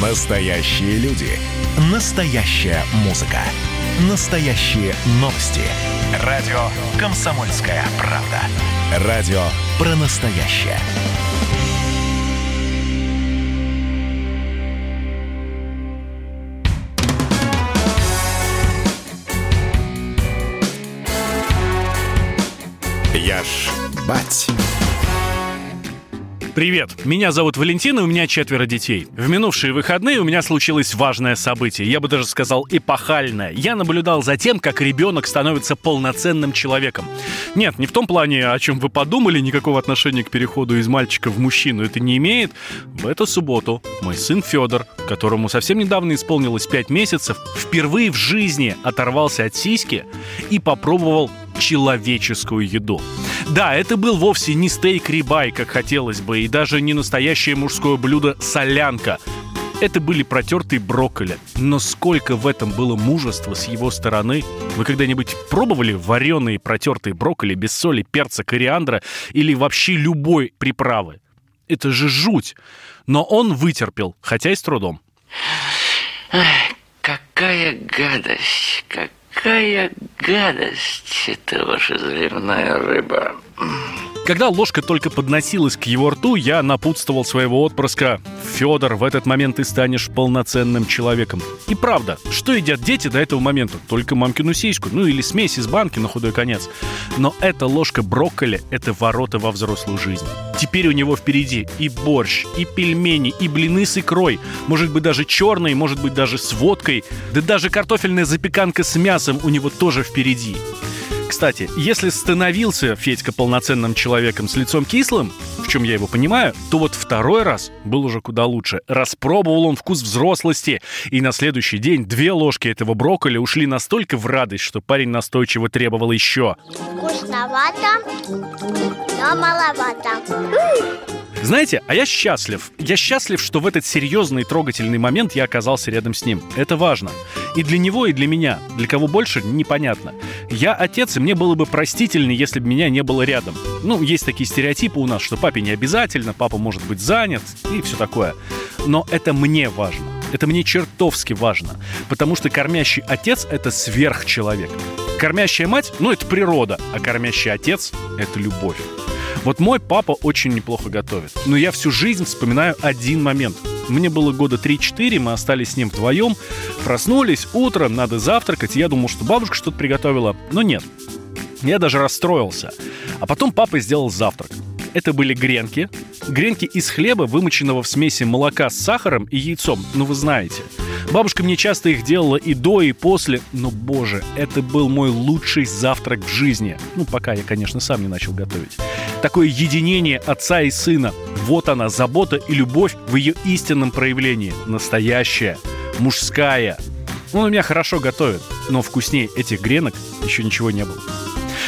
Настоящие люди. Настоящая музыка. Настоящие новости. Радио «Комсомольская правда». Радио про настоящее. Я ж бать. Привет, меня зовут Валентин, и у меня 4 детей. В минувшие выходные у меня случилось важное событие, я бы даже сказал эпохальное. Я наблюдал за тем, как ребенок становится полноценным человеком. Нет, не в том плане, о чем вы подумали, никакого отношения к переходу из мальчика в мужчину это не имеет. В эту субботу мой сын Федор, которому совсем недавно исполнилось 5 месяцев, впервые в жизни оторвался от сиськи и попробовал человеческую еду. Да, это был вовсе не стейк-рибай, как хотелось бы, и даже не настоящее мужское блюдо солянка. Это были протертые брокколи. Но сколько в этом было мужества с его стороны. Вы когда-нибудь пробовали вареные протертые брокколи без соли, перца, кориандра или вообще любой приправы? Это же жуть! Но он вытерпел, хотя и с трудом. Ах, какая гадость! Какая гадость, это ваша заливная рыба. Когда ложка только подносилась к его рту, я напутствовал своего отпрыска: Федор, в этот момент ты станешь полноценным человеком. И правда, что едят дети до этого момента? Только мамкину сиську, ну или смесь из банки на худой конец. Но эта ложка брокколи – это ворота во взрослую жизнь. Теперь у него впереди и борщ, и пельмени, и блины с икрой. Может быть, даже черный, может быть, даже с водкой. Да даже картофельная запеканка с мясом у него тоже впереди. Кстати, если становился Федька полноценным человеком с лицом кислым, в чем я его понимаю, то вот второй раз был уже куда лучше. Распробовал он вкус взрослости, и на следующий день 2 ложки этого брокколи ушли настолько в радость, что парень настойчиво требовал еще. Вкусновато, но маловато. Знаете, а я счастлив. Я счастлив, что в этот серьезный и трогательный момент я оказался рядом с ним. Это важно. И для него, и для меня. Для кого больше, непонятно. Я отец, и мне было бы простительнее, если бы меня не было рядом. Ну, есть такие стереотипы у нас, что папе не обязательно, папа может быть занят и все такое. Но это мне важно. Это мне чертовски важно. Потому что кормящий отец – это сверхчеловек. Кормящая мать – ну, это природа. А кормящий отец – это любовь. Вот мой папа очень неплохо готовит. Но я всю жизнь вспоминаю один момент. Мне было года 3-4, мы остались с ним вдвоем. Проснулись, утром, надо завтракать. Я думал, что бабушка что-то приготовила, но нет. Я даже расстроился. А потом папа сделал завтрак. Это были гренки. Гренки из хлеба, вымоченного в смеси молока с сахаром и яйцом. Ну, вы знаете. Бабушка мне часто их делала и до, и после. Но, боже, это был мой лучший завтрак в жизни. Ну, пока я, конечно, сам не начал готовить. Такое единение отца и сына. Вот она, забота и любовь в ее истинном проявлении. Настоящая, мужская. Он у меня хорошо готовит, но вкуснее этих гренок еще ничего не было.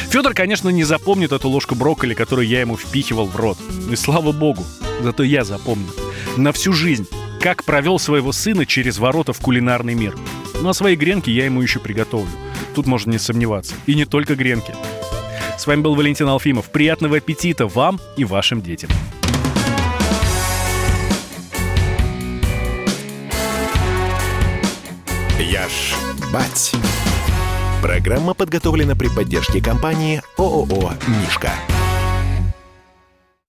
Федор, конечно, не запомнит эту ложку брокколи, которую я ему впихивал в рот. И слава богу, зато я запомню. На всю жизнь, как провел своего сына через ворота в кулинарный мир. Ну а свои гренки я ему еще приготовлю. Тут можно не сомневаться. И не только гренки. С вами был Валентин Алфимов. Приятного аппетита вам и вашим детям. Я ж бать. Программа подготовлена при поддержке компании ООО «Мишка».